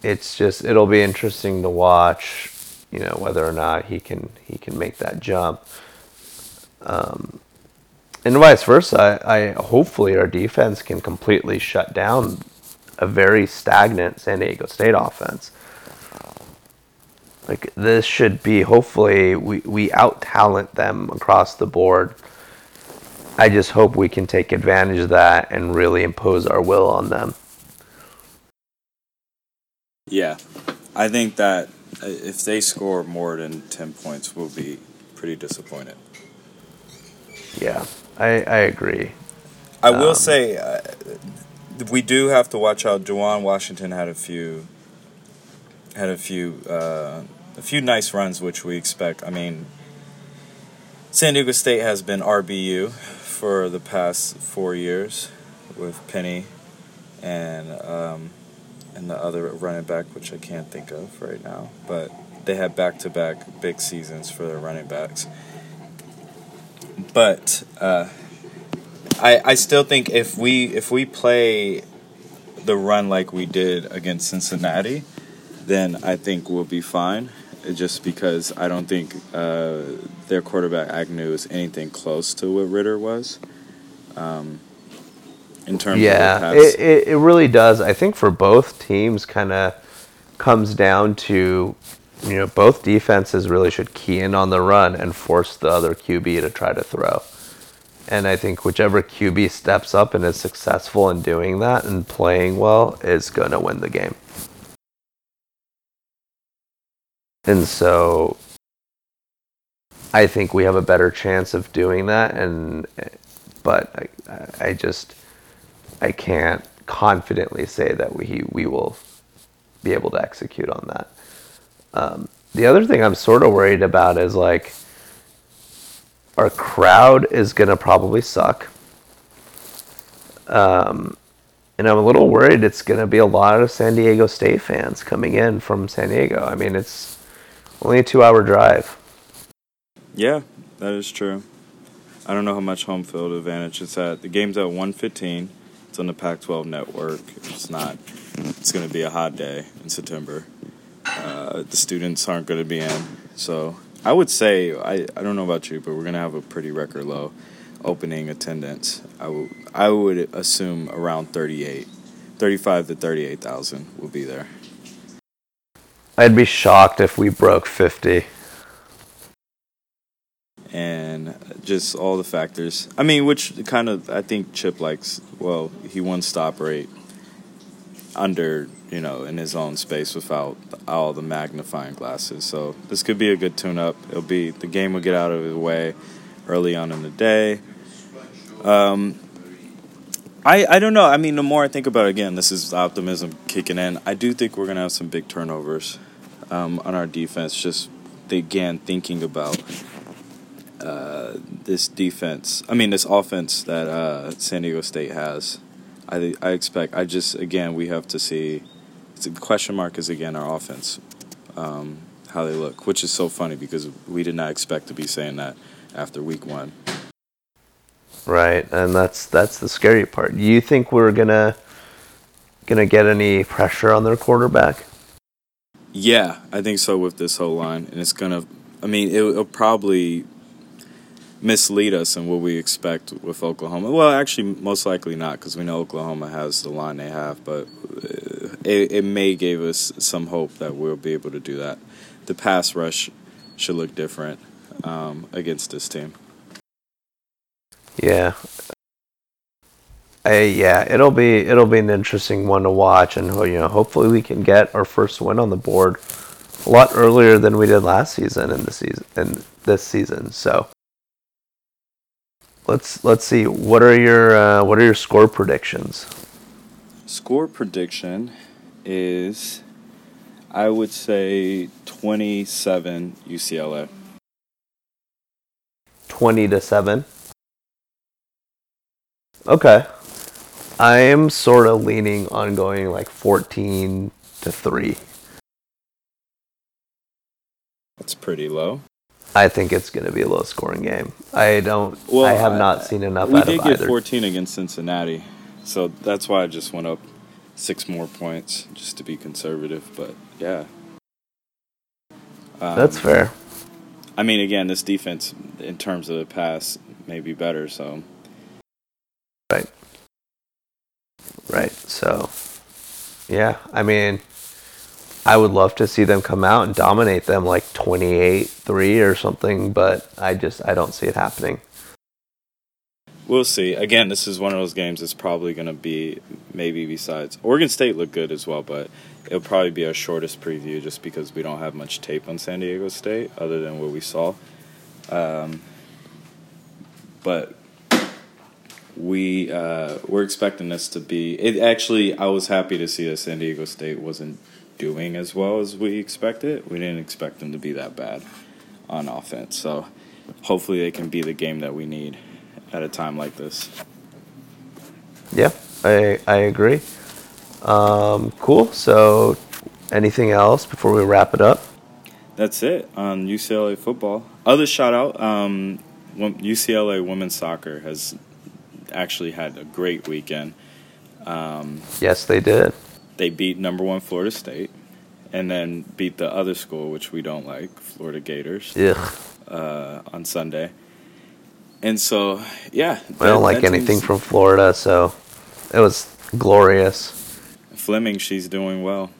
it's just, it'll be interesting to watch. You know, whether or not he can he can make that jump, um, and vice versa. I, I hopefully our defense can completely shut down a very stagnant San Diego State offense. Like this should be hopefully we we out talent them across the board. I just hope we can take advantage of that and really impose our will on them. Yeah, I think that. If they score more than ten points, we'll be pretty disappointed. Yeah, I I agree. I um, will say uh, we do have to watch out. Juwan Washington had a few had a few uh, a few nice runs, which we expect. I mean, San Diego State has been R B U for the past four years with Penny and. Um, And the other running back, which I can't think of right now. But they had back-to-back big seasons for their running backs. But uh, I I still think if we if we play the run like we did against Cincinnati, then I think we'll be fine. Just because I don't think uh, their quarterback Agnew is anything close to what Ritter was. Um In terms yeah, of it, it, it really does. I think for both teams, kind of comes down to, you know, both defenses really should key in on the run and force the other Q B to try to throw. And I think whichever Q B steps up and is successful in doing that and playing well is going to win the game. And so I think we have a better chance of doing that. And but I, I just I can't confidently say that we we will be able to execute on that. Um, the other thing I'm sort of worried about is like, our crowd is going to probably suck. Um, and I'm a little worried it's going to be a lot of San Diego State fans coming in from San Diego. I mean, it's only a two-hour drive. Yeah, that is true. I don't know how much home field advantage it's at. The game's at one fifteen. It's on the Pac twelve Network. It's not. It's going to be a hot day in September. Uh, the students aren't going to be in, so... I would say, I, I don't know about you, but we're going to have a pretty record low opening attendance. I, w- I would assume around thirty-eight, thirty-five to thirty-eight thousand will be there. I'd be shocked if we broke fifty. And just all the factors. I mean, which kind of, I think Chip likes, well, he won stop rate under... you know, in his own space without all the magnifying glasses. So this could be a good tune-up. It'll be, the game will get out of the way early on in the day. Um, I I don't know. I mean, the more I think about it, again, this is optimism kicking in. I do think we're going to have some big turnovers um, on our defense. Just, again, thinking about uh, this defense. I mean, this offense that uh, San Diego State has. I I expect, I just, again, we have to see... The question mark is, again, our offense, um, how they look, which is so funny because we did not expect to be saying that after week one. Right, and that's that's the scary part. Do you think we're gonna gonna get any pressure on their quarterback? Yeah, I think so with this whole line, and it's gonna. I mean, it'll, it'll probably mislead us in what we expect with Oklahoma. Well, actually, most likely not because we know Oklahoma has the line they have, but. Uh, It, it may give us some hope that we'll be able to do that. The pass rush should look different um, against this team. Yeah, I, yeah, it'll be it'll be an interesting one to watch, and you know, hopefully we can get our first win on the board a lot earlier than we did last season and this season and this season. So let's let's see. What are your uh, what are your score predictions? Score prediction is, I would say, twenty-seven U C L A. twenty to seven? Okay. I'm sort of leaning on going like fourteen to three. That's pretty low. I think it's going to be a low-scoring game. I don't, well, I have not I, seen enough out of either. We did get fourteen against Cincinnati. So that's why I just went up six more points, just to be conservative. But, yeah. Um, that's fair. I mean, again, this defense, in terms of the pass, may be better, so. Right. Right, so. Yeah, I mean, I would love to see them come out and dominate them like twenty-eight three or something, but I just, I don't see it happening. We'll see. Again, this is one of those games that's probably going to be, maybe besides... Oregon State looked good as well, but it'll probably be our shortest preview just because we don't have much tape on San Diego State other than what we saw. Um, but we, uh, we're expecting this to be... It actually, I was happy to see that San Diego State wasn't doing as well as we expected. We didn't expect them to be that bad on offense. So hopefully they can be the game that we need at a time like this. Yeah, I I agree. Um, cool. So anything else before we wrap it up? That's it on U C L A football. Other shout out, um, U C L A women's soccer has actually had a great weekend. Um, yes, they did. They beat number one Florida State and then beat the other school, which we don't like, Florida Gators, yeah. uh, on Sunday. And so, yeah. I don't like anything from Florida, so it was glorious. Fleming, she's doing well.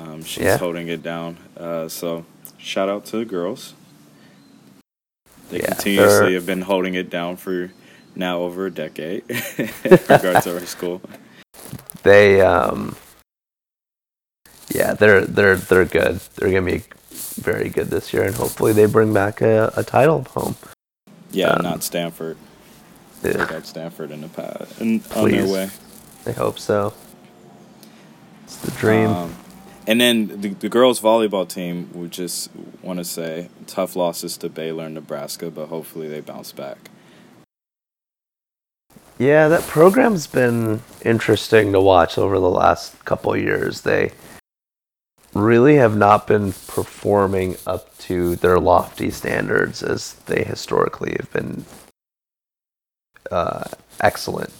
Um, she's yeah. holding it down. Uh, so shout out to the girls. They yeah, continuously they're... have been holding it down for now over a decade in regards to our school. They, um, yeah, they're they're they're good. They're gonna be very good this year, and hopefully they bring back a, a title home. Yeah, um, not Stanford. They got Stanford in the past, and on their way. I hope so. It's the dream. Um, and then the, the girls' volleyball team, we just want to say, tough losses to Baylor and Nebraska, but hopefully they bounce back. Yeah, that program's been interesting to watch over the last couple of years. They really have not been performing up to their lofty standards as they historically have been uh, excellent.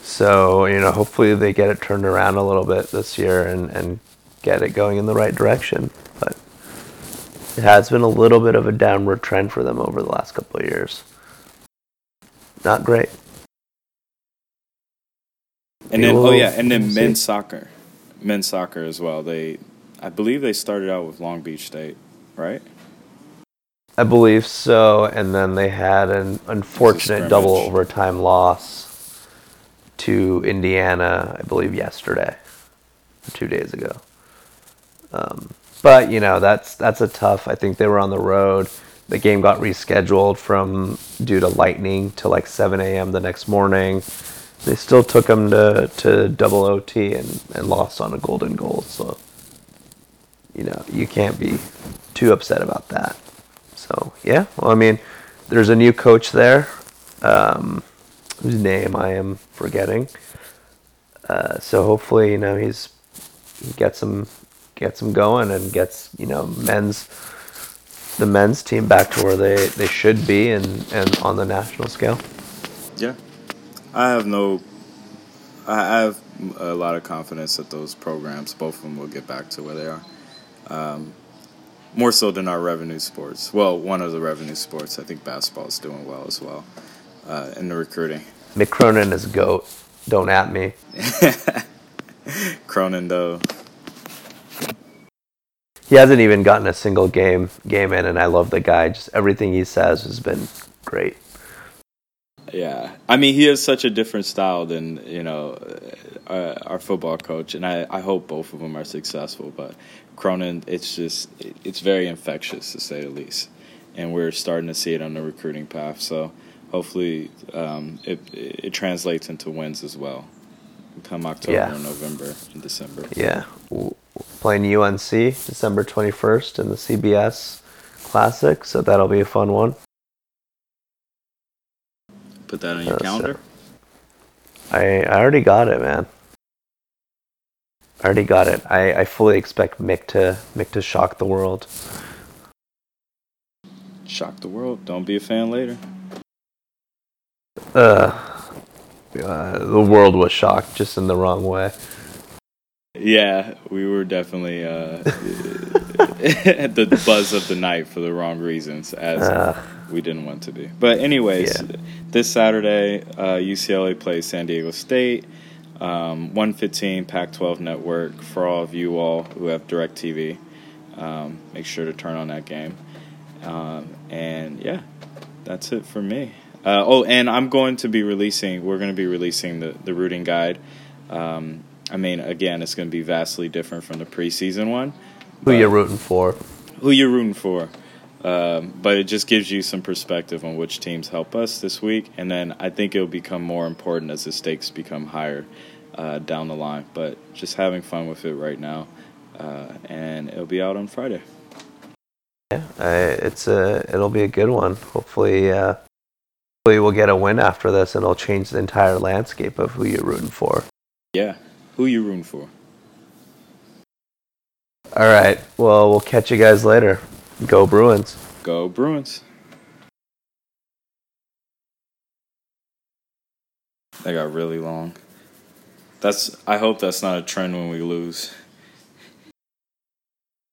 So, you know, hopefully they get it turned around a little bit this year and, and get it going in the right direction. But it has been a little bit of a downward trend for them over the last couple of years. Not great. And then, oh yeah, and then men's soccer. Men's soccer as well. They, I believe they started out with Long Beach State, right? I believe so. And then they had an unfortunate double overtime loss to Indiana, I believe, yesterday, or two days ago. Um, but, you know, that's that's a tough... I think they were on the road. The game got rescheduled from due to lightning to, like, seven a.m. the next morning. They still took them to, to double O T and, and lost on a golden goal. So, you know, you can't be too upset about that. So, yeah. Well, I mean, there's a new coach there. Um... whose name I am forgetting. Uh, so hopefully, you know, he's he gets him gets him going and gets, you know, men's the men's team back to where they, they should be and, and on the national scale. Yeah. I have no I have a lot of confidence that those programs, both of them, will get back to where they are. Um, more so than our revenue sports. Well, one of the revenue sports, I think basketball is doing well as well. Uh, in the recruiting. Mick Cronin is a goat. Don't at me. Cronin, though. He hasn't even gotten a single game game in, and I love the guy. Just everything he says has been great. Yeah. I mean, he has such a different style than, you know, our, our football coach, and I, I hope both of them are successful. But Cronin, it's just, it's very infectious, to say the least. And we're starting to see it on the recruiting path, so... Hopefully, um, it, it translates into wins as well. Come October, yeah. and November, and December. Yeah, we're playing U N C December twenty-first in the C B S Classic, so that'll be a fun one. Put that on your uh, calendar. So I I already got it, man. I already got it. I, I fully expect Mick to Mick to shock the world. Shock the world. Don't be a fan later. Uh, uh, the world was shocked, just in the wrong way. Yeah, we were definitely uh, at the buzz of the night for the wrong reasons, as uh, we didn't want to be. But anyways, yeah. This Saturday, uh, U C L A plays San Diego State, um, one fifteen Pac twelve Network. For all of you all who have DirecTV, um, make sure to turn on that game. Um, and, yeah, that's it for me. Uh, oh, and I'm going to be releasing, we're going to be releasing the, the routing guide. Um, I mean, again, it's going to be vastly different from the preseason one. Who you're rooting for. Who you're rooting for. Um, but it just gives you some perspective on which teams help us this week. And then I think it'll become more important as the stakes become higher uh, down the line. But just having fun with it right now. Uh, and it'll be out on Friday. Yeah, I, it's a, it'll be a good one. Hopefully... Uh... we'll get a win after this, and it'll change the entire landscape of who you're rooting for. Yeah, who you rooting for. All right, well, we'll catch you guys later. Go Bruins. Go Bruins. They got really long. That's. I hope that's not a trend when we lose.